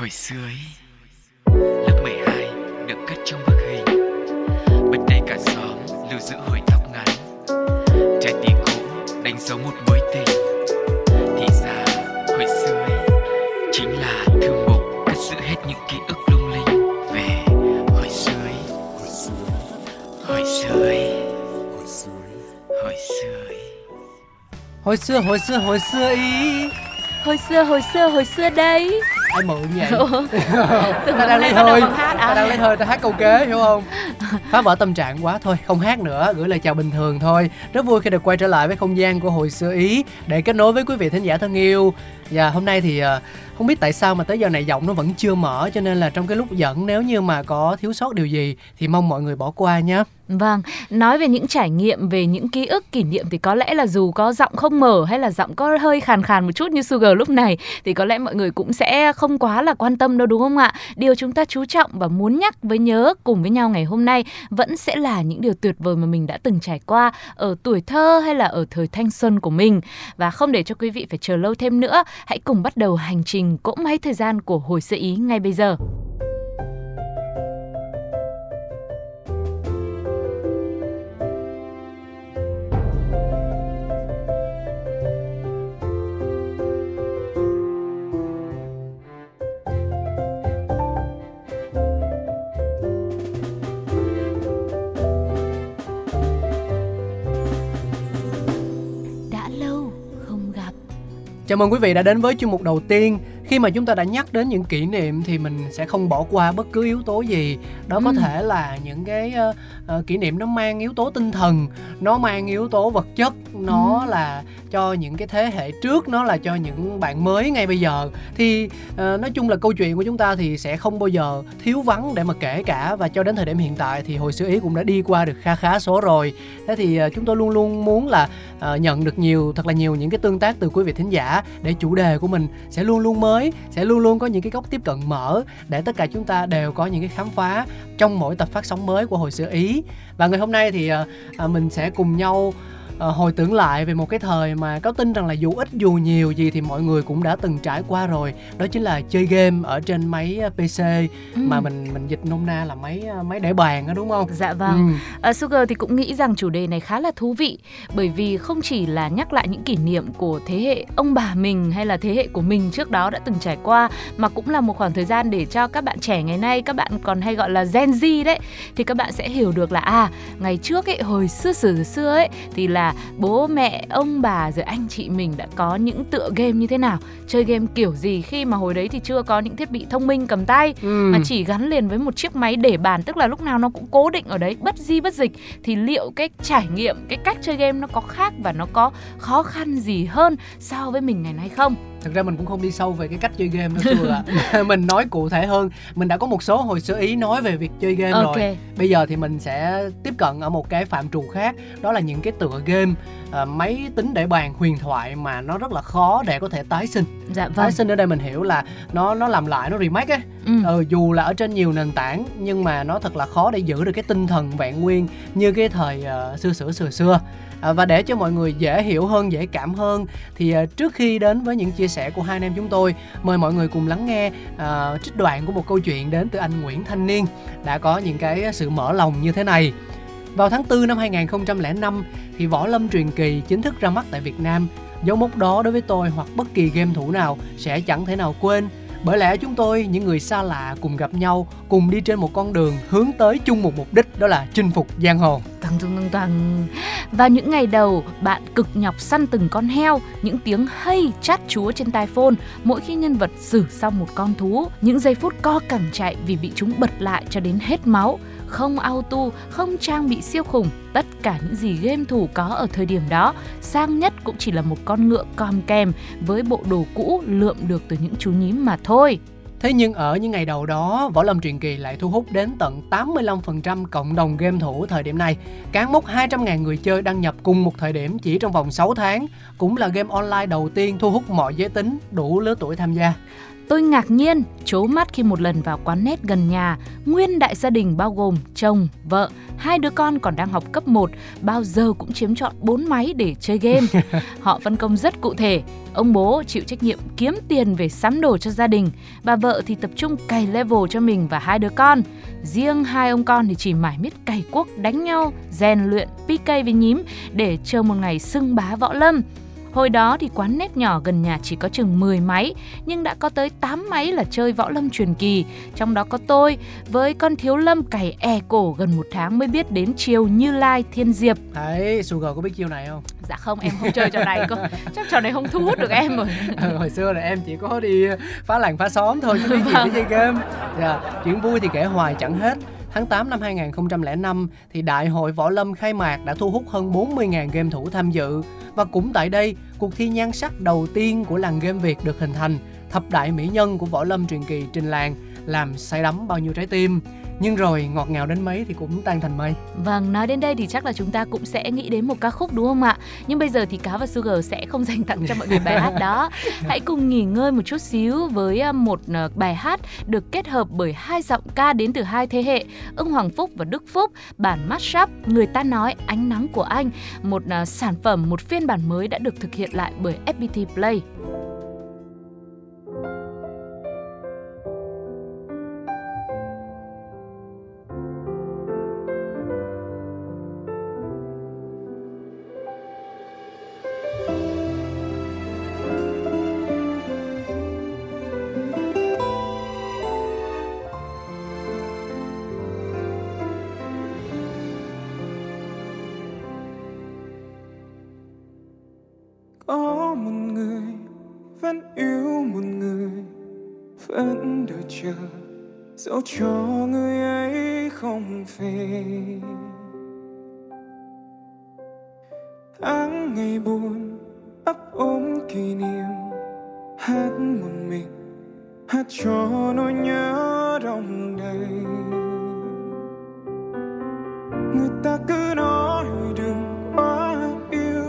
Hồi xưa ấy, lớp 12 được cất trong bức hình, bên đây cả xóm lưu giữ hồi tóc ngắn, trái tim cũ đánh dấu một mối tình. Thì ra hồi xưa ấy chính là thư mục cất giữ hết những ký ức lung linh về hồi xưa ấy. Hồi xưa đây. Ai mượn vậy? Ta đang lấy hơi, ta hát câu kế, hiểu không? Phá vỡ tâm trạng quá, thôi không hát nữa, gửi lời chào bình thường thôi. Rất vui khi được quay trở lại với không gian của Hồi xưa Ý để kết nối với quý vị thính giả thân yêu. Và hôm nay thì không biết tại sao mà tới giờ này giọng nó vẫn chưa mở, cho nên là trong cái lúc dẫn nếu như mà có thiếu sót điều gì thì mong mọi người bỏ qua nhé. Vâng, nói về những trải nghiệm, về những ký ức, kỷ niệm thì có lẽ là dù có giọng không mở hay là giọng có hơi khàn khàn một chút như Sugar lúc này thì có lẽ mọi người cũng sẽ không quá là quan tâm đâu, đúng không ạ? Điều chúng ta chú trọng và muốn nhắc với nhớ cùng với nhau ngày hôm nay vẫn sẽ là những điều tuyệt vời mà mình đã từng trải qua ở tuổi thơ hay là ở thời thanh xuân của mình. Và không để cho quý vị phải chờ lâu thêm nữa, hãy cùng bắt đầu hành trình cỗ máy thời gian của Hồi xưa Ý ngay bây giờ. Chào mừng quý vị đã đến với chuyên mục đầu tiên. Khi mà chúng ta đã nhắc đến những kỷ niệm thì mình sẽ không bỏ qua bất cứ yếu tố gì. Đó có thể là những cái kỷ niệm nó mang yếu tố tinh thần, nó mang yếu tố vật chất, nó là cho những cái thế hệ trước, nó là cho những bạn mới ngay bây giờ. Thì nói chung là câu chuyện của chúng ta thì sẽ không bao giờ thiếu vắng để mà kể cả. Và cho đến thời điểm hiện tại thì Hồi xưa Ý cũng đã đi qua được khá số rồi. Thế thì chúng tôi luôn luôn muốn là nhận được thật là nhiều những cái tương tác từ quý vị thính giả để chủ đề của mình sẽ luôn luôn mới, sẽ luôn luôn có những cái góc tiếp cận mở để tất cả chúng ta đều có những cái khám phá trong mỗi tập phát sóng mới của Hồi xưa Ý. Và ngày hôm nay thì mình sẽ cùng nhau hồi tưởng lại về một cái thời mà Cáo tin rằng là dù ít dù nhiều gì thì mọi người cũng đã từng trải qua rồi. Đó chính là chơi game ở trên máy PC mà mình dịch nôm na là máy để bàn đó, đúng không? Dạ vâng. Sugar thì cũng nghĩ rằng chủ đề này khá là thú vị, bởi vì không chỉ là nhắc lại những kỷ niệm của thế hệ ông bà mình hay là thế hệ của mình trước đó đã từng trải qua, mà cũng là một khoảng thời gian để cho các bạn trẻ ngày nay, các bạn còn hay gọi là Gen Z đấy, thì các bạn sẽ hiểu được là ngày trước ấy, hồi xưa ấy thì là bố mẹ, ông bà rồi anh chị mình đã có những tựa game như thế nào, chơi game kiểu gì, khi mà hồi đấy thì chưa có những thiết bị thông minh cầm tay mà chỉ gắn liền với một chiếc máy để bàn, tức là lúc nào nó cũng cố định ở đấy, bất di bất dịch. Thì liệu cái trải nghiệm, cái cách chơi game nó có khác và nó có khó khăn gì hơn so với mình ngày nay không? Thật ra mình cũng không đi sâu về cái cách chơi game nữa xưa ạ. Mình nói cụ thể hơn, mình đã có một số Hồi xưa Ý nói về việc chơi game rồi. Bây giờ thì mình sẽ tiếp cận ở một cái phạm trù khác, đó là những cái tựa game máy tính để bàn huyền thoại mà nó rất là khó để có thể tái sinh. Dạ vâng. Tái sinh ở đây mình hiểu là nó làm lại, nó remake ấy. Dù là ở trên nhiều nền tảng nhưng mà nó thật là khó để giữ được cái tinh thần vẹn nguyên như cái thời xưa. Và để cho mọi người dễ hiểu hơn, dễ cảm hơn thì trước khi đến với những chia sẻ của hai anh em chúng tôi, mời mọi người cùng lắng nghe trích đoạn của một câu chuyện đến từ anh Nguyễn Thanh Niên đã có những cái sự mở lòng như thế này. Vào tháng 4 năm 2005 thì Võ Lâm Truyền Kỳ chính thức ra mắt tại Việt Nam. Dấu mốc đó đối với tôi hoặc bất kỳ game thủ nào sẽ chẳng thể nào quên. Bởi lẽ chúng tôi, những người xa lạ cùng gặp nhau, cùng đi trên một con đường hướng tới chung một mục đích, đó là chinh phục giang hồ. Và những ngày đầu, bạn cực nhọc săn từng con heo, những tiếng hay chát chúa trên tai phone mỗi khi nhân vật xử xong một con thú, những giây phút co cẳng chạy vì bị chúng bật lại cho đến hết máu, không auto, không trang bị siêu khủng. Tất cả những gì game thủ có ở thời điểm đó, sang nhất cũng chỉ là một con ngựa com kèm với bộ đồ cũ lượm được từ những chú nhím mà thôi. Thế nhưng ở những ngày đầu đó, Võ Lâm Truyền Kỳ lại thu hút đến tận 85% cộng đồng game thủ thời điểm này, cán mốc 200.000 người chơi đăng nhập cùng một thời điểm chỉ trong vòng 6 tháng, cũng là game online đầu tiên thu hút mọi giới tính đủ lứa tuổi tham gia. Tôi ngạc nhiên, trố mắt khi một lần vào quán net gần nhà, nguyên đại gia đình bao gồm chồng, vợ, 2 đứa con còn đang học cấp 1, bao giờ cũng chiếm trọn 4 máy để chơi game. Họ phân công rất cụ thể, ông bố chịu trách nhiệm kiếm tiền về sắm đồ cho gia đình, bà vợ thì tập trung cày level cho mình và 2 đứa con. Riêng 2 ông con thì chỉ mải miết cày cuốc đánh nhau, rèn luyện, PK với nhím để chờ một ngày xưng bá võ lâm. Hồi đó thì quán net nhỏ gần nhà chỉ có chừng 10 máy, nhưng đã có tới 8 máy là chơi Võ Lâm Truyền Kỳ. Trong đó có tôi, với con Thiếu Lâm cày e cổ gần 1 tháng mới biết đến chiêu Như Lai Thiên Diệp. Đấy, Suga có biết chiêu này không? Dạ không, em không chơi trò này cơ. Chắc trò này không thu hút được em rồi. Hồi xưa là em chỉ có đi phá làng phá xóm thôi, chứ biết gì để chơi game. Dạ, chuyện vui thì kể hoài chẳng hết. Tháng 8 năm 2005 thì Đại hội Võ Lâm khai mạc đã thu hút hơn 40.000 game thủ tham dự. Và cũng tại đây, cuộc thi nhan sắc đầu tiên của làng game Việt được hình thành. Thập đại mỹ nhân của Võ Lâm Truyền Kỳ trình làng, làm say đắm bao nhiêu trái tim. Nhưng rồi ngọt ngào đến mấy thì cũng tan thành mây. Vâng, nói đến đây thì chắc là chúng ta cũng sẽ nghĩ đến một ca khúc đúng không ạ? Nhưng bây giờ thì Cá và Sugar sẽ không dành tặng cho mọi người bài hát đó. Hãy cùng nghỉ ngơi một chút xíu với một bài hát được kết hợp bởi 2 giọng ca đến từ 2 thế hệ, Ưng Hoàng Phúc và Đức Phúc, bản mashup Người Ta Nói Ánh Nắng Của Anh, một sản phẩm, một phiên bản mới đã được thực hiện lại bởi FPT Play. Có một người vẫn yêu một người, vẫn đợi chờ dẫu cho người ấy không về. Tháng ngày buồn ấp ôm kỷ niệm, hát một mình, hát cho nỗi nhớ đong đầy. Người ta cứ nói đừng quá yêu,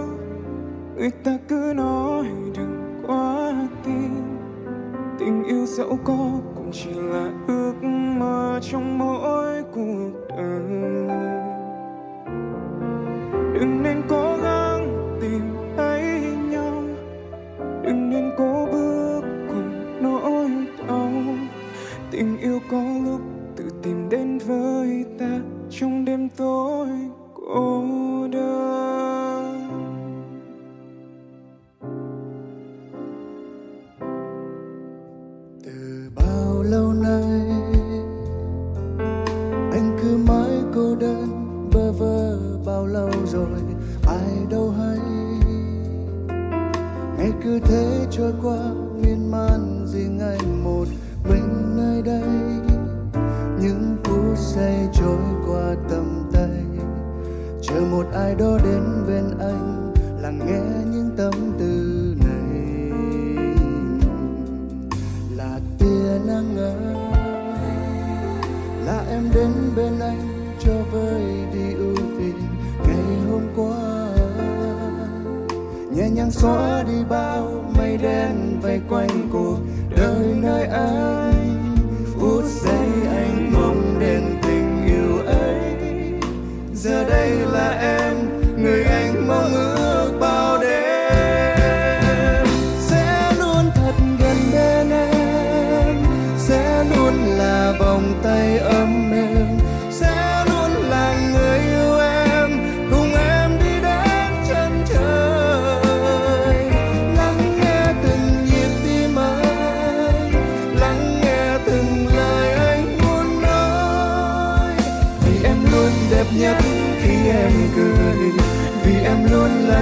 người ta cứ nói đừng quá tin. Tình yêu dẫu có cũng chỉ là ước mơ trong mỗi cuộc đời. Đừng nên cố gắng tìm thấy nhau, đừng nên cố bước cùng nỗi đau. Tình yêu có lúc tự tìm đến với ta trong đêm tối cô đơn. Lâu nay anh cứ mãi cô đơn bơ vơ, bao lâu rồi ai đâu hay. Ngày cứ thế trôi qua miên man, riêng anh một mình nơi đây. Những phút say trôi qua tầm tay, chờ một ai đó đến bên anh lắng nghe những tâm tư. Nắng là em đến bên anh cho vơi đi ưu phiền ngày hôm qua, nhẹ nhàng xóa đi bao mây đen vây quanh cuộc đời nơi anh. Phút giây anh mong đến tình yêu ấy, giờ đây là em người anh mong ước bao đêm. Vòng tay ấm êm sẽ luôn là người yêu em, cùng em đi đến chân trời. Lắng nghe từng nhịp tim anh, lắng nghe từng lời anh muốn nói. Vì em luôn đẹp nhất khi em cười, vì em luôn là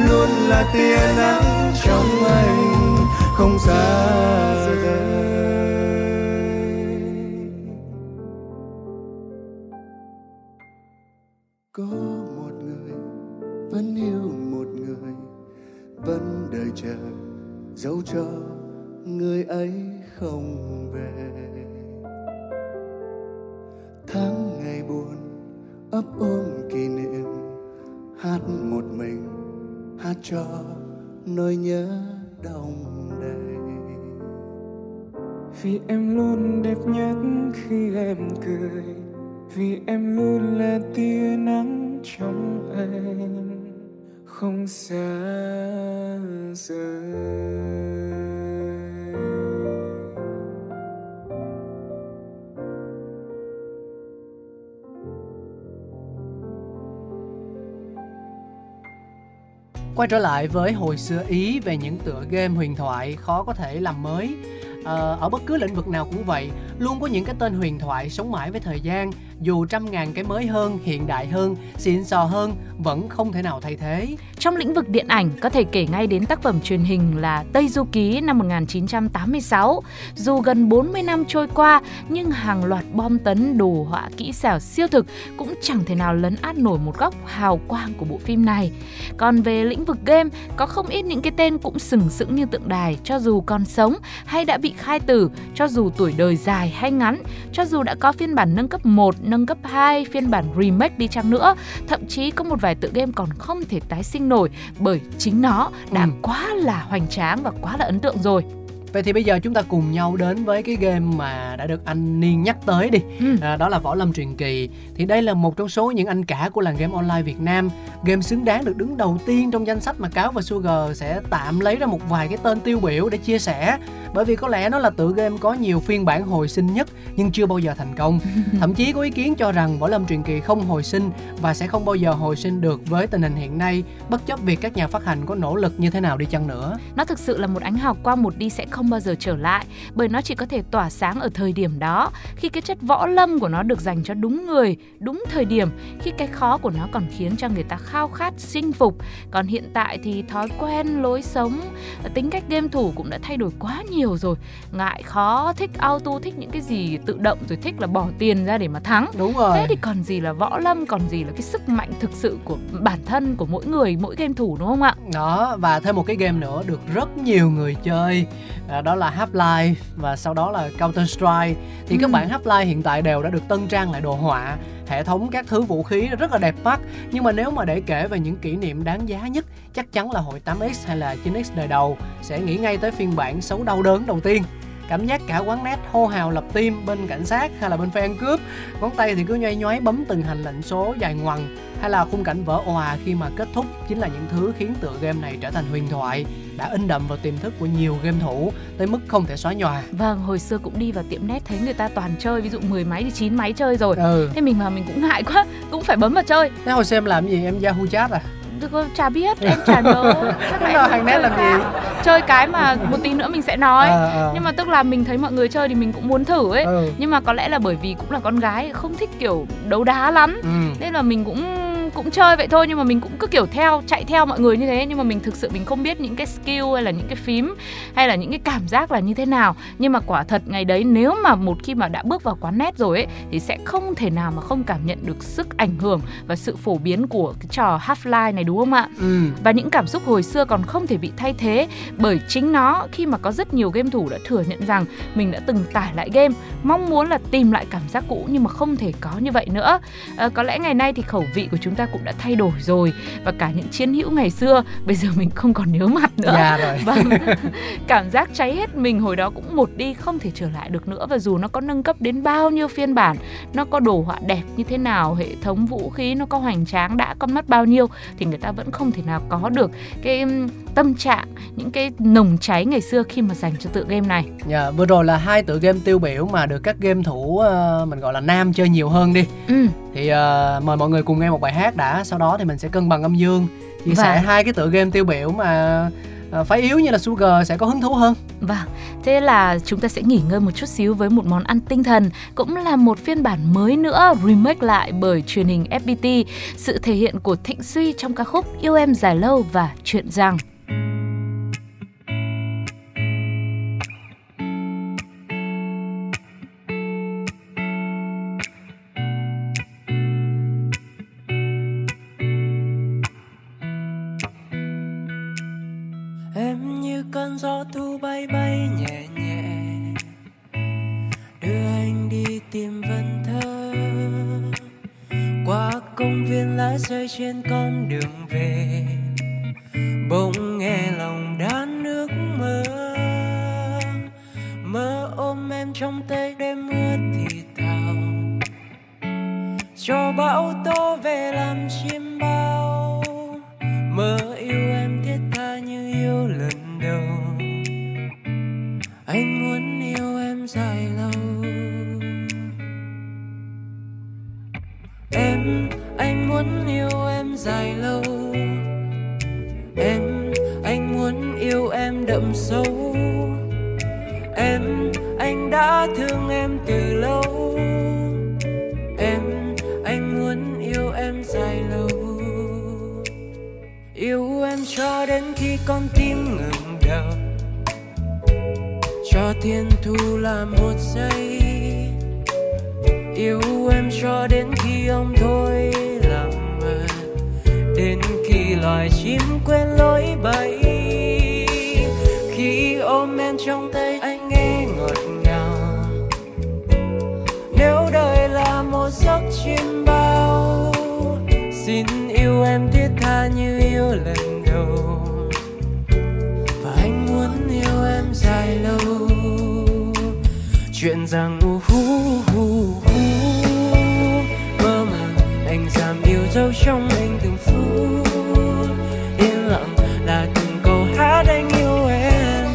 em luôn là tia nắng trong anh không xa rời. Có một người vẫn yêu một người, vẫn đợi chờ dẫu cho người ấy không về. Tháng ngày buồn ấp ôm kỷ niệm, hát một mình, hát cho nỗi nhớ đong đầy. Vì em luôn đẹp nhất khi em cười, vì em luôn là tia nắng trong em không xa rời. Quay trở lại với hồi xưa ý về những tựa game huyền thoại khó có thể làm mới. Ở bất cứ lĩnh vực nào cũng vậy, luôn có những cái tên huyền thoại sống mãi với thời gian. Dù trăm ngàn cái mới hơn, hiện đại hơn, xịn sò hơn, vẫn không thể nào thay thế. Trong lĩnh vực điện ảnh, có thể kể ngay đến tác phẩm truyền hình là Tây Du Ký năm 1986. Dù gần 40 năm trôi qua, nhưng hàng loạt bom tấn, đồ họa kỹ xảo siêu thực cũng chẳng thể nào lấn át nổi một góc hào quang của bộ phim này. Còn về lĩnh vực game, có không ít những cái tên cũng sừng sững như tượng đài, cho dù còn sống hay đã bị khai tử, cho dù tuổi đời dài hay ngắn, cho dù đã có phiên bản nâng cấp 1, nâng cấp 2, phiên bản remake đi chăng nữa. Thậm chí có một vài tựa game còn không thể tái sinh nổi bởi chính nó đã quá là hoành tráng và quá là ấn tượng rồi. Vậy thì bây giờ chúng ta cùng nhau đến với cái game mà đã được anh Niên nhắc tới đi. Đó là Võ Lâm Truyền Kỳ. Thì đây là một trong số những anh cả của làng game online Việt Nam. Game xứng đáng được đứng đầu tiên trong danh sách mà Cáo và Sugar sẽ tạm lấy ra một vài cái tên tiêu biểu để chia sẻ. Bởi vì có lẽ nó là tựa game có nhiều phiên bản hồi sinh nhất nhưng chưa bao giờ thành công. Thậm chí có ý kiến cho rằng Võ Lâm Truyền Kỳ không hồi sinh và sẽ không bao giờ hồi sinh được với tình hình hiện nay, bất chấp việc các nhà phát hành có nỗ lực như thế nào đi chăng nữa. Nó thực sự là một ánh hào quang một đi sẽ không bao giờ trở lại, bởi nó chỉ có thể tỏa sáng ở thời điểm đó, khi cái chất võ lâm của nó được dành cho đúng người, đúng thời điểm, khi cái khó của nó còn khiến cho người ta khao khát chinh phục. Còn hiện tại thì thói quen, lối sống, tính cách game thủ cũng đã thay đổi quá nhiều rồi. Ngại khó, thích auto, thích những cái gì tự động, rồi thích là bỏ tiền ra để mà thắng. Đúng rồi. Thế thì còn gì là võ lâm, còn gì là cái sức mạnh thực sự của bản thân của mỗi người, mỗi game thủ, đúng không ạ? Đó, và thêm một cái game nữa được rất nhiều người chơi, đó là Half-Life và sau đó là Counter-Strike. Thì các bản Half-Life hiện tại đều đã được tân trang lại đồ họa, hệ thống các thứ vũ khí rất là đẹp mắt. Nhưng mà nếu mà để kể về những kỷ niệm đáng giá nhất, chắc chắn là hồi 8X hay là 9X đời đầu sẽ nghĩ ngay tới phiên bản xấu đau đớn đầu tiên. Cảm giác cả quán nét hô hào lập tim bên cảnh sát hay là bên phe ăn cướp, ngón tay thì cứ nhoay nhoáy bấm từng hành lệnh số dài ngoằng, hay là khung cảnh vỡ òa khi mà kết thúc, chính là những thứ khiến tựa game này trở thành huyền thoại, đã in đậm vào tiềm thức của nhiều game thủ tới mức không thể xóa nhòa. Vâng, hồi xưa cũng đi vào tiệm net thấy người ta toàn chơi, ví dụ 10 máy thì 9 máy chơi rồi. Thế mình vào mình cũng ngại quá, cũng phải bấm vào chơi. Thế hồi xưa em làm gì, em Yahoo chat à? Tôi chả biết, em chả nhớ. Chắc là hàng nét làm gì? Chơi cái mà một tí nữa mình sẽ nói. Nhưng mà tức là mình thấy mọi người chơi thì mình cũng muốn thử ấy. Nhưng mà có lẽ là bởi vì cũng là con gái, không thích kiểu đấu đá lắm, nên là mình cũng chơi vậy thôi. Nhưng mà mình cũng cứ kiểu chạy theo mọi người như thế. Nhưng mà mình thực sự mình không biết những cái skill hay là những cái phím hay là những cái cảm giác là như thế nào. Nhưng mà quả thật ngày đấy, nếu mà một khi mà đã bước vào quán net rồi ấy, thì sẽ không thể nào mà không cảm nhận được sức ảnh hưởng và sự phổ biến của cái trò Half-Life này, đúng không ạ? Và những cảm xúc hồi xưa còn không thể bị thay thế bởi chính nó, khi mà có rất nhiều game thủ đã thừa nhận rằng mình đã từng tải lại game, mong muốn là tìm lại cảm giác cũ, nhưng mà không thể có như vậy nữa. Có lẽ ngày nay thì khẩu vị của chúng ta cũng đã thay đổi rồi, và cả những chiến hữu ngày xưa bây giờ mình không còn nhớ mặt nữa. Vâng. Cảm giác cháy hết mình hồi đó cũng một đi không thể trở lại được nữa, và dù nó có nâng cấp đến bao nhiêu phiên bản, nó có đồ họa đẹp như thế nào, hệ thống vũ khí nó có hoành tráng đã con mắt bao nhiêu, thì người ta vẫn không thể nào có được cái tâm trạng, những cái nồng cháy ngày xưa khi mà dành cho tựa game này. Vừa rồi là hai tựa game tiêu biểu mà được các game thủ mình gọi là nam chơi nhiều hơn đi. Thì mời mọi người cùng nghe một bài hát đã, sau đó thì mình sẽ cân bằng âm dương, chia sẻ hai cái tựa game tiêu biểu mà phái yếu như là Suga sẽ có hứng thú hơn. Vâng, thế là chúng ta sẽ nghỉ ngơi một chút xíu với một món ăn tinh thần, cũng là một phiên bản mới nữa, remake lại bởi truyền hình FPT, sự thể hiện của Thịnh Duy trong ca khúc Yêu Em Dài Lâu và Chuyện Rằng. Trên con đường về bỗng nghe lòng đan nước mơ, mơ ôm em trong tay đêm mưa thì thào, cho bão tố về làm chim bao, mơ yêu em thiết tha như yêu lần đầu, anh muốn yêu em dài lâu. Em, anh muốn yêu em dài lâu. Em, anh muốn yêu em đậm sâu. Em, anh đã thương em từ lâu. Em, anh muốn yêu em dài lâu. Yêu em cho đến khi con tim ngừng đập, cho thiên thu là một giây. Yêu em cho đến khi ông thôi làm mệt, đến khi loài chim quên lối bay. Khi ôm em trong tay anh nghe ngọt ngào, nếu đời là một giấc chim bao, xin yêu em thiết tha như yêu lần đầu, và anh muốn yêu em dài lâu. Chuyện rằng mơ màng anh dám yêu dấu trong anh từng phút, yên lặng là từng câu hát anh yêu em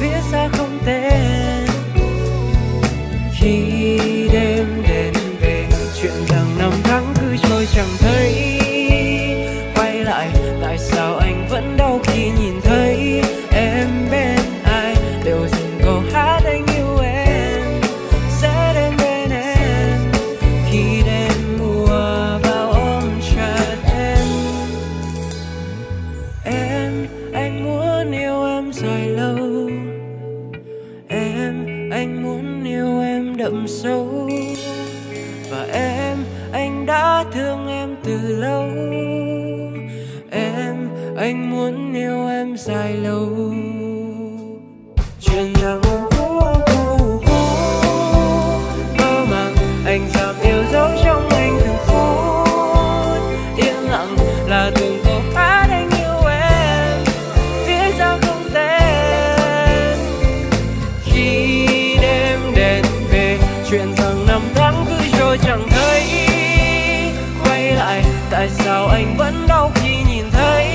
viết ra không tên. Khi đêm đến về chuyện rằng năm tháng cứ trôi chẳng thấy, quay lại tại sao anh vẫn đau khi nhìn thấy em bên ai, liệu dừng câu hát anh yêu em. Đậm sâu và em, anh đã thương em từ lâu. Em, anh muốn yêu em dài lâu. Chuyện rằng mơ màng anh dám yêu dấu trong anh từng phút, yên lặng là từng câu hát anh yêu em viết ra không tên. Khi chuyện rằng năm tháng cứ trôi chẳng thấy, quay lại tại sao anh vẫn đau khi nhìn thấy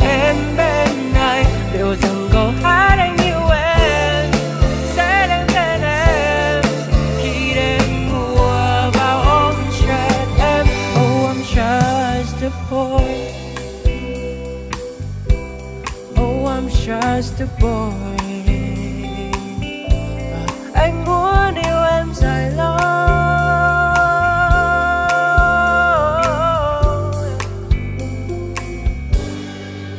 em bên này, liệu rằng câu hát anh yêu em sẽ đến bên em. Khi đêm mùa vào ôm chặt em, oh I'm just a boy, oh I'm just a boy. Anh muốn yêu em dài lâu.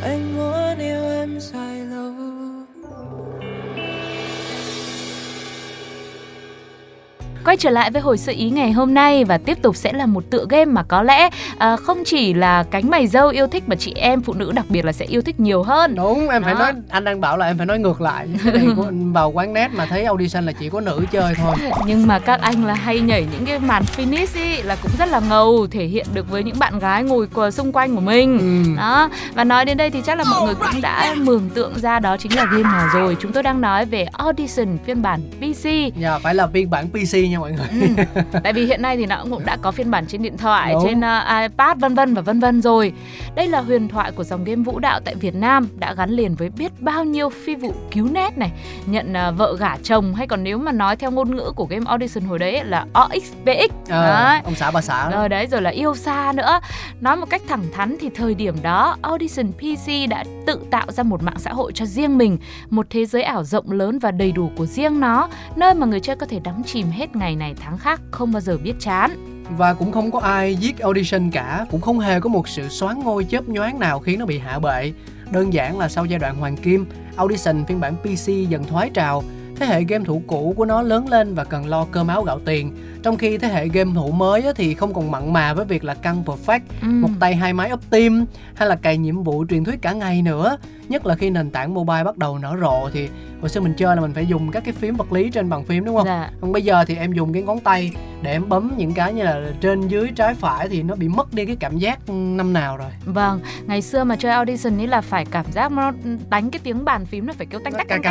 Anh muốn yêu em dài lâu. Quay trở lại với hồi sự ý ngày hôm nay và tiếp tục sẽ là một tựa game mà có lẽ không chỉ là cánh mày râu yêu thích mà chị em phụ nữ đặc biệt là sẽ yêu thích nhiều hơn. Đúng, em đó. Phải nói, anh đang bảo là em phải nói ngược lại. Vào quán net mà thấy audition là chỉ có nữ chơi thôi. Nhưng mà các anh là hay nhảy những cái màn finish ý, là cũng rất là ngầu, thể hiện được với những bạn gái ngồi xung quanh của mình. Đó. Và nói đến đây thì chắc là mọi người cũng đã mường tượng ra đó chính là game nào rồi. Chúng tôi đang nói về Audition phiên bản PC. Dạ, phải là phiên bản PC nha. nha mọi người. Tại vì hiện nay thì nó cũng đã có phiên bản trên điện thoại, trên iPad vân vân rồi. Đây là huyền thoại của dòng game vũ đạo tại Việt Nam, đã gắn liền với biết bao nhiêu phi vụ cứu nét này, nhận vợ gả chồng, hay còn nếu mà nói theo ngôn ngữ của game Audition hồi đấy là OXBX. Ông xã bà xã. Rồi là yêu xa nữa. Nói một cách thẳng thắn thì thời điểm đó Audition PC đã tự tạo ra một mạng xã hội cho riêng mình, một thế giới ảo rộng lớn và đầy đủ của riêng nó, nơi mà người chơi có thể đắm chìm hết ngày này tháng khác, không bao giờ biết chán. Và cũng không có ai giết Audition cả, cũng không hề có một sự xoán ngôi chớp nhoáng nào khiến nó bị hạ bệ. Đơn giản là sau giai đoạn hoàng kim, Audition phiên bản PC dần thoái trào. Thế hệ game thủ cũ của nó lớn lên và cần lo cơm áo gạo tiền, trong khi thế hệ game thủ mới thì không còn mặn mà với việc là căng perfect, một tay hai máy up team, hay là cày nhiệm vụ truyền thuyết cả ngày nữa. Nhất là khi nền tảng mobile bắt đầu nở rộ thì hồi xưa mình chơi là mình phải dùng các cái phím vật lý trên bàn phím, đúng không? Dạ. Còn bây giờ thì em dùng cái ngón tay để em bấm những cái như là trên dưới trái phải thì nó bị mất đi cái cảm giác năm nào rồi. Vâng, ngày xưa mà chơi Audition ấy là phải cảm giác nó đánh cái tiếng bàn phím nó phải kêu tách.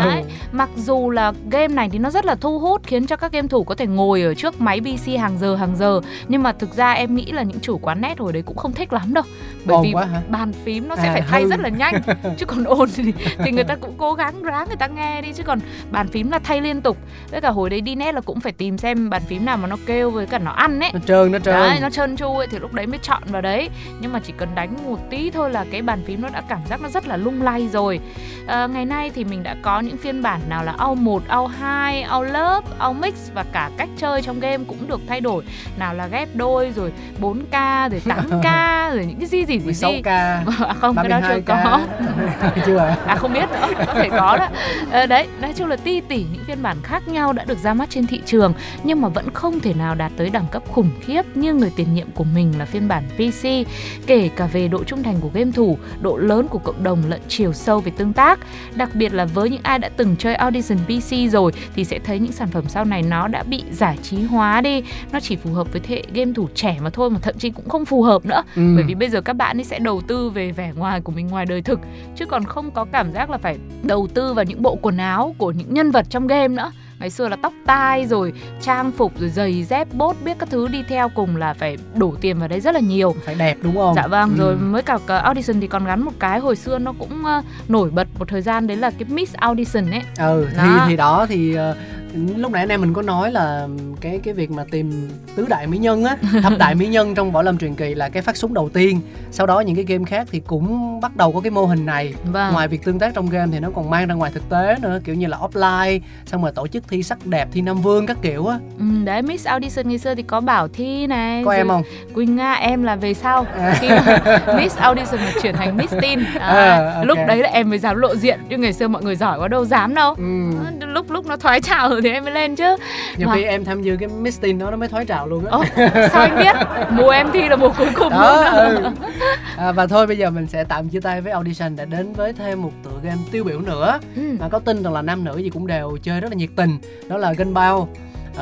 Đấy. Mặc dù là game này thì nó rất là thu hút, khiến cho các game thủ có thể ngồi ở trước máy PC hàng giờ, nhưng mà thực ra em nghĩ là những chủ quán net hồi đấy cũng không thích lắm đâu. Bởi vì bàn phím nó sẽ phải thay rất là nhanh. Chứ còn ồn thì người ta cũng cố gắng ráng người ta nghe đi, chứ còn bàn phím là thay liên tục. Với cả hồi đấy đi net là cũng phải tìm xem bàn phím nào mà nó kêu với cả nó ăn ấy, nó trơn đấy, nó trơn tru ấy, thì lúc đấy mới chọn vào đấy. Nhưng mà chỉ cần đánh một tí thôi là cái bàn phím nó đã cảm giác nó rất là lung lay rồi. Ngày nay thì mình đã có những phiên bản nào là AO1, AO2, AO lớp, AO mix, và cả cách chơi trong game cũng được thay đổi. Nào là ghép đôi, rồi 4K, rồi 8K, rồi những cái gì 16K, không, cái đó chưa có. Không biết nữa, có thể có đó. Đấy, nói chung là tỷ những phiên bản khác nhau đã được ra mắt trên thị trường, nhưng mà vẫn không thể nào đạt tới đẳng cấp khủng khiếp như người tiền nhiệm của mình là phiên bản PC, kể cả về độ trung thành của game thủ, độ lớn của cộng đồng lẫn chiều sâu về tương tác. Đặc biệt là với những ai đã từng chơi Audition PC rồi thì sẽ thấy những sản phẩm sau này nó đã bị giải trí hóa đi, nó chỉ phù hợp với thế hệ game thủ trẻ mà thôi, mà thậm chí cũng không phù hợp nữa. Bởi vì bây giờ các bạn ấy sẽ đầu tư về vẻ ngoài của mình ngoài đời thực, chứ còn không có cảm giác là phải đầu tư vào những bộ quần áo của những nhân vật trong game nữa. Ngày xưa là tóc tai, rồi trang phục, rồi giày dép, bốt biết các thứ đi theo cùng là phải đổ tiền vào đấy rất là nhiều. Phải đẹp, đúng không? Dạ vâng. Rồi mới cả Audition thì còn gắn một cái hồi xưa nó cũng nổi bật một thời gian, đấy là cái Miss Audition ấy. Lúc nãy anh em mình có nói là cái việc mà tìm tứ đại mỹ nhân á, thập đại mỹ nhân trong Võ Lâm Truyền Kỳ là cái phát súng đầu tiên. Sau đó những cái game khác thì cũng bắt đầu có cái mô hình này. Vâng. Ngoài việc tương tác trong game thì nó còn mang ra ngoài thực tế nữa, kiểu như là offline, xong rồi tổ chức thi sắc đẹp, thi Nam Vương các kiểu á. Đấy, Miss Audition ngày xưa thì có Bảo Thi này. Có em không? Quỳnh Nga, em là về sau khi Miss Audition mà chuyển thành Miss Teen. Lúc đấy là em mới dám lộ diện, chứ ngày xưa mọi người giỏi quá đâu dám đâu. Lúc nó thoái trào thì em mới lên chứ. Nhiều khi em tham dự cái Miss Teen nó mới thoái trào luôn á. Sao anh biết? Mùa em thi là mùa cuối cùng đó, luôn đó. Và thôi bây giờ mình sẽ tạm chia tay với Audition để đến với thêm một tựa game tiêu biểu nữa mà có tin rằng là nam nữ gì cũng đều chơi rất là nhiệt tình. Đó là Gun Bao.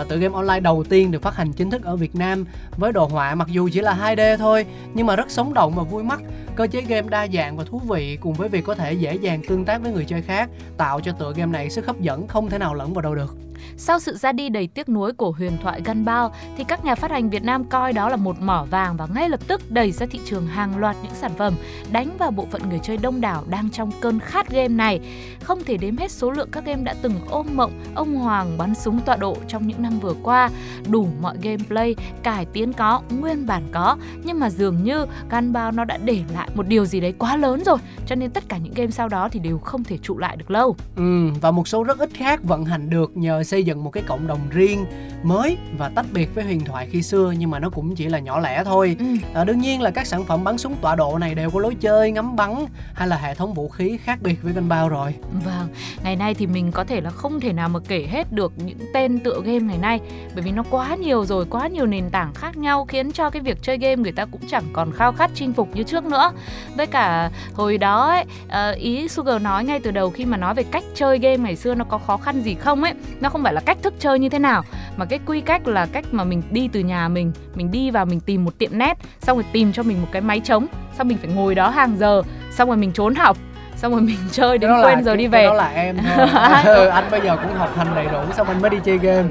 Tựa game online đầu tiên được phát hành chính thức ở Việt Nam, với đồ họa mặc dù chỉ là 2D thôi nhưng mà rất sống động và vui mắt. Cơ chế game đa dạng và thú vị cùng với việc có thể dễ dàng tương tác với người chơi khác tạo cho tựa game này sức hấp dẫn không thể nào lẫn vào đâu được. Sau sự ra đi đầy tiếc nuối của huyền thoại Gun Bao thì các nhà phát hành Việt Nam coi đó là một mỏ vàng và ngay lập tức đẩy ra thị trường hàng loạt những sản phẩm đánh vào bộ phận người chơi đông đảo đang trong cơn khát game này. Không thể đếm hết số lượng các game đã từng ôm mộng ông hoàng bắn súng tọa độ trong những năm vừa qua. Đủ mọi gameplay, cải tiến có, nguyên bản có, nhưng mà dường như Gun Bao nó đã để lại một điều gì đấy quá lớn rồi, cho nên tất cả những game sau đó thì đều không thể trụ lại được lâu. Và một số rất ít khác vận hành được nhờ xây dựng một cái cộng đồng riêng, mới và tách biệt với huyền thoại khi xưa, nhưng mà nó cũng chỉ là nhỏ lẻ thôi. Đương nhiên là các sản phẩm bắn súng tọa độ này đều có lối chơi, ngắm bắn hay là hệ thống vũ khí khác biệt với Gun Bao rồi. Vâng, ngày nay thì mình có thể là không thể nào mà kể hết được những tên tựa game ngày nay, bởi vì nó quá nhiều rồi, quá nhiều nền tảng khác nhau khiến cho cái việc chơi game người ta cũng chẳng còn khao khát chinh phục như trước nữa. Với cả hồi đó ấy, ý Suga nói ngay từ đầu khi mà nói về cách chơi game ngày xưa nó có khó khăn gì không ấy, nó không phải là cách thức chơi như thế nào, mà cái quy cách là cách mà mình đi từ nhà mình đi vào mình tìm một tiệm net, xong rồi tìm cho mình một cái máy trống, xong mình phải ngồi đó hàng giờ, xong rồi mình trốn học. xong rồi mình chơi đến quên rồi đi về. Đó là em thôi. Anh bây giờ cũng học hành đầy đủ xong anh mới đi chơi game.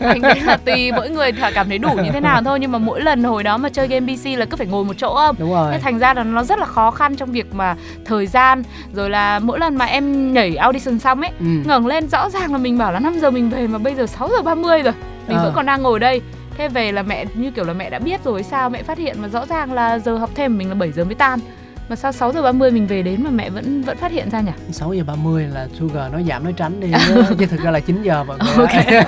Anh nghĩ là tùy mỗi người cảm thấy đủ như thế nào thôi, nhưng mà mỗi lần hồi đó mà chơi game PC là cứ phải ngồi một chỗ không? Đúng rồi. Thế thành ra là nó rất là khó khăn trong việc mà thời gian, rồi là mỗi lần mà em nhảy audition xong ấy, ngẩng lên rõ ràng là mình bảo là 5 giờ mình về mà bây giờ 6:30 rồi. Mình vẫn còn đang ngồi đây. Thế về là mẹ như kiểu là mẹ đã biết rồi sao, mẹ phát hiện mà rõ ràng là giờ học thêm mình là 7 giờ mới tan. Mà sao 6:30 mình về đến mà mẹ vẫn phát hiện ra nhỉ? 6:30 là Sugar nó giảm, nó tránh đi chứ thực ra là 9 giờ mọi người. Okay.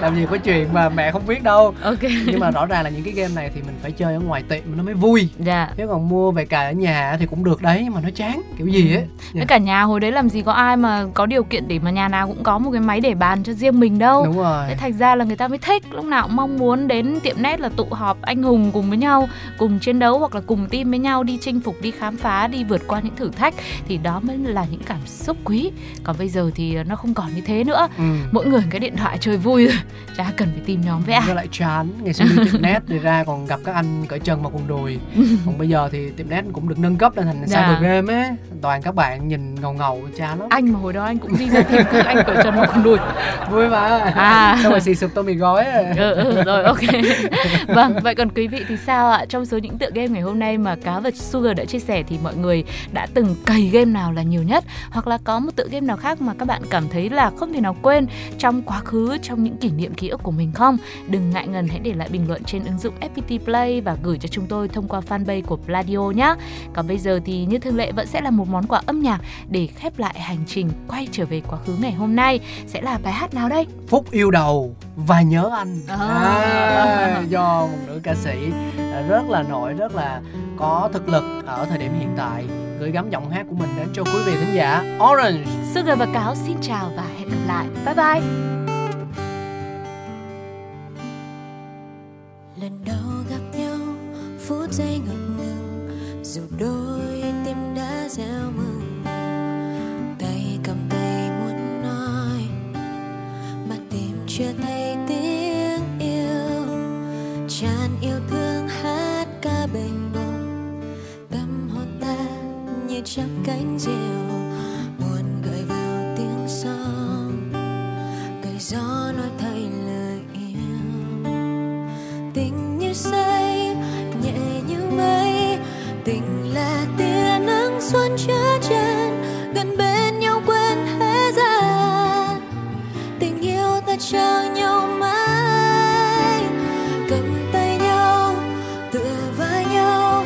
Làm gì có chuyện mà mẹ không biết đâu. Okay. Nhưng mà rõ ràng là những cái game này thì mình phải chơi ở ngoài tiệm nó mới vui. Dạ. Nếu còn mua về cài ở nhà thì cũng được đấy, nhưng mà nó chán kiểu gì ấy. Với cả nhà hồi đấy làm gì có ai mà có điều kiện để mà nhà nào cũng có một cái máy để bàn cho riêng mình đâu. Đúng rồi. Thế thành ra là người ta mới thích, lúc nào cũng mong muốn đến tiệm net là tụ họp anh hùng cùng với nhau, cùng chiến đấu hoặc là cùng team với nhau, đi chinh phục, đi khám phá, đi vượt qua những thử thách. Thì đó mới là những cảm xúc quý. Còn bây giờ thì nó không còn như thế nữa. Mỗi người cái điện thoại chơi vui rồi, chả cần phải tìm nhóm với ai. Nó lại chán. Ngày xưa đi tiệm net thì ra còn gặp các anh cởi chân mà quần đùi. Còn bây giờ thì tiệm net cũng được nâng cấp lên thành cyber game ấy. Toàn các bạn nhìn ngầu ngầu, chán lắm. Anh mà hồi đó anh cũng đi ra tìm các anh cởi chân mà quần đùi. Vui mà. Xong rồi xì sụp tôi mì gói. Rồi ok. Vâng, vậy còn quý vị thì sao ạ? Trong số những tựa game ngày hôm nay mà Cá và Sugar đã chia sẻ thì mọi người đã từng cày game nào là nhiều nhất, hoặc là có một tựa game nào khác mà các bạn cảm thấy là không thể nào quên trong quá khứ, trong những kỷ niệm ký ức của mình không? Đừng ngại ngần, hãy để lại bình luận trên ứng dụng FPT Play và gửi cho chúng tôi thông qua fanpage của Pladio nhé. Còn bây giờ thì như thường lệ vẫn sẽ là một món quà âm nhạc để khép lại hành trình quay trở về quá khứ ngày hôm nay. Sẽ là bài hát nào đây? Phúc Yêu Đầu và Nhớ Anh. Do một nữ ca sĩ rất là nổi, rất là có thực lực ở thời điểm hiện tại gửi gắm giọng hát của mình đến cho quý vị thính giả. Orange, Sugar và Cáo xin chào và hẹn gặp lại. Bye bye. Lần đầu gặp nhau phút giây ngập ngừng, dù đôi tim đã gieo mừng, tay cầm tay muốn nói mà tìm chưa thấy tiếng yêu, tràn yêu thương hát ca bình chắc cánh diều muốn gợi vào tiếng sóng, gợi gió nói thành lời yêu. Tình như say nhẹ như mây, tình là tia nắng xuân chứa chan, gần bên nhau quên thế gian. Tình yêu ta trao nhau mãi, cầm tay nhau tựa vai nhau,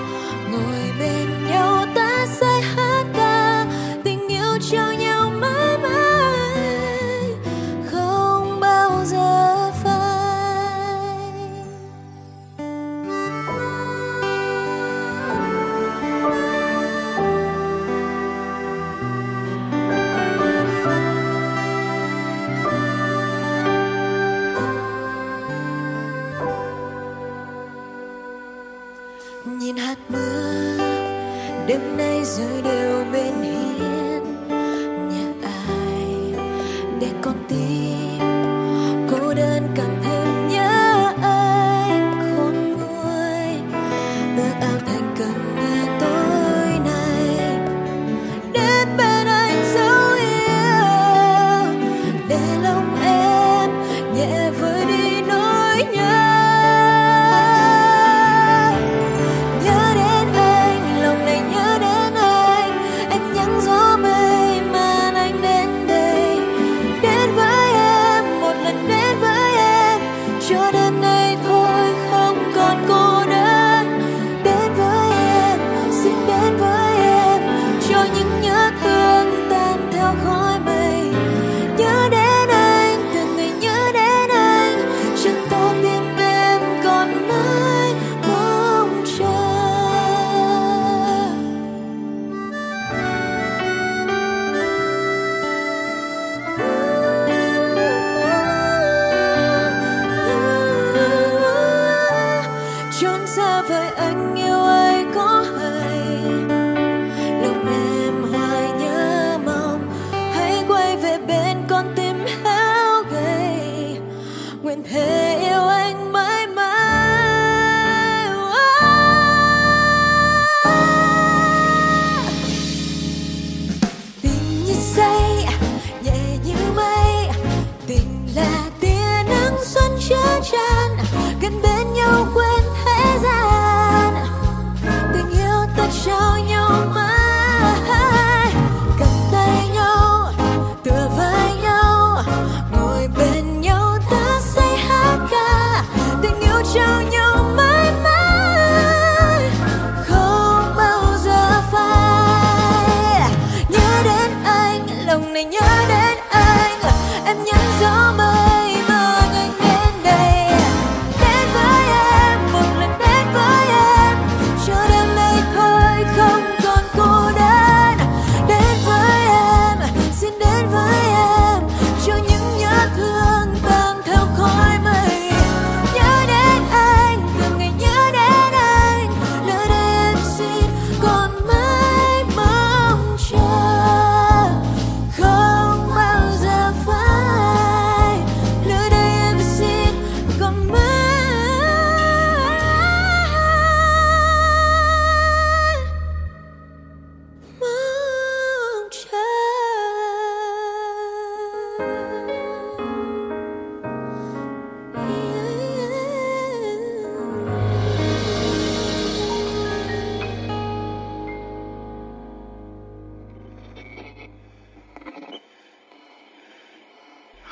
ngồi bên nhau ta say hát ca, tình yêu trao nhau mãi mãi không bao giờ phai. Nhìn hạt mưa đêm nay rơi đều bên hiên nhà ai, để con tim cô đơn càng thêm nhớ anh khôn nguôi. Ước ao thành cần nghe tối nay đến bên anh dấu yêu, để lòng em nhẹ vơi đi nỗi nhớ. Anh nhắn gió mây mang anh đến đây, đến với em.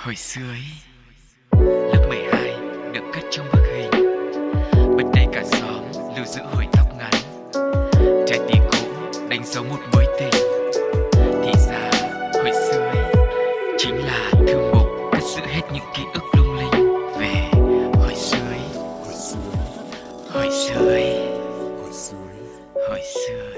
Hồi xưa ấy, lớp 12 được cất trong bức hình. Bên đây cả xóm lưu giữ hồi tóc ngắn. Trái tim cũ đánh dấu một mối tình. Thì ra hồi xưa ấy chính là thư mục cất giữ hết những ký ức lung linh về hồi xưa ấy. Hồi xưa ấy. Hồi xưa ấy.